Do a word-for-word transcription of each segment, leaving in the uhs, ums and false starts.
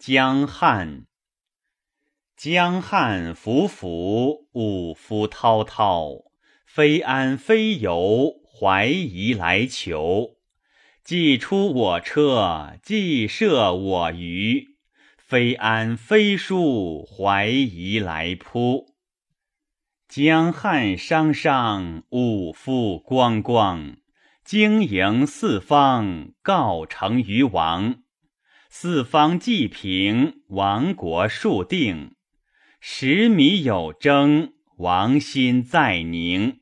江汉。江汉浮浮，五夫滔滔，非安非游，怀疑来求。既出我车，既射我鱼，非安非疏，怀疑来扑。江汉汤汤，五夫光光，经营四方，告成于王。四方既平，亡国数定。十米有征，王心在宁。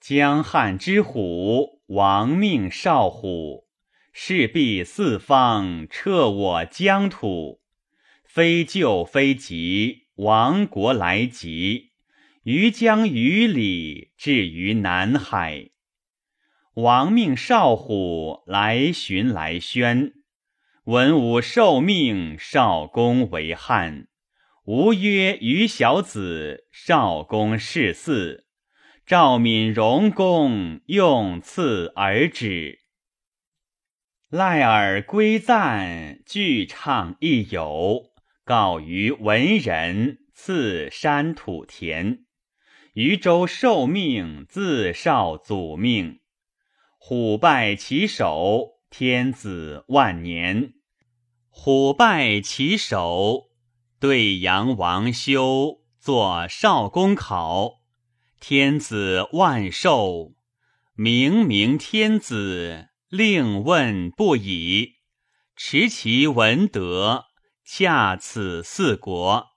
江汉之虎，王命少虎，势必四方，彻我疆土。非救非急，亡国来急，于江于里，至于南海。王命少虎，来寻来宣。文武受命，少公为汉。吴曰于小子，少公事嗣，赵闵荣公，用赐而止。赖尔归赞，具唱一友，告于文人，赐山土田。于州受命，自少祖命。虎拜其首，天子万年。虎拜其首，对阳王修，作少公考，天子万寿。明明天子，令问不已，持其文德，恰此四国。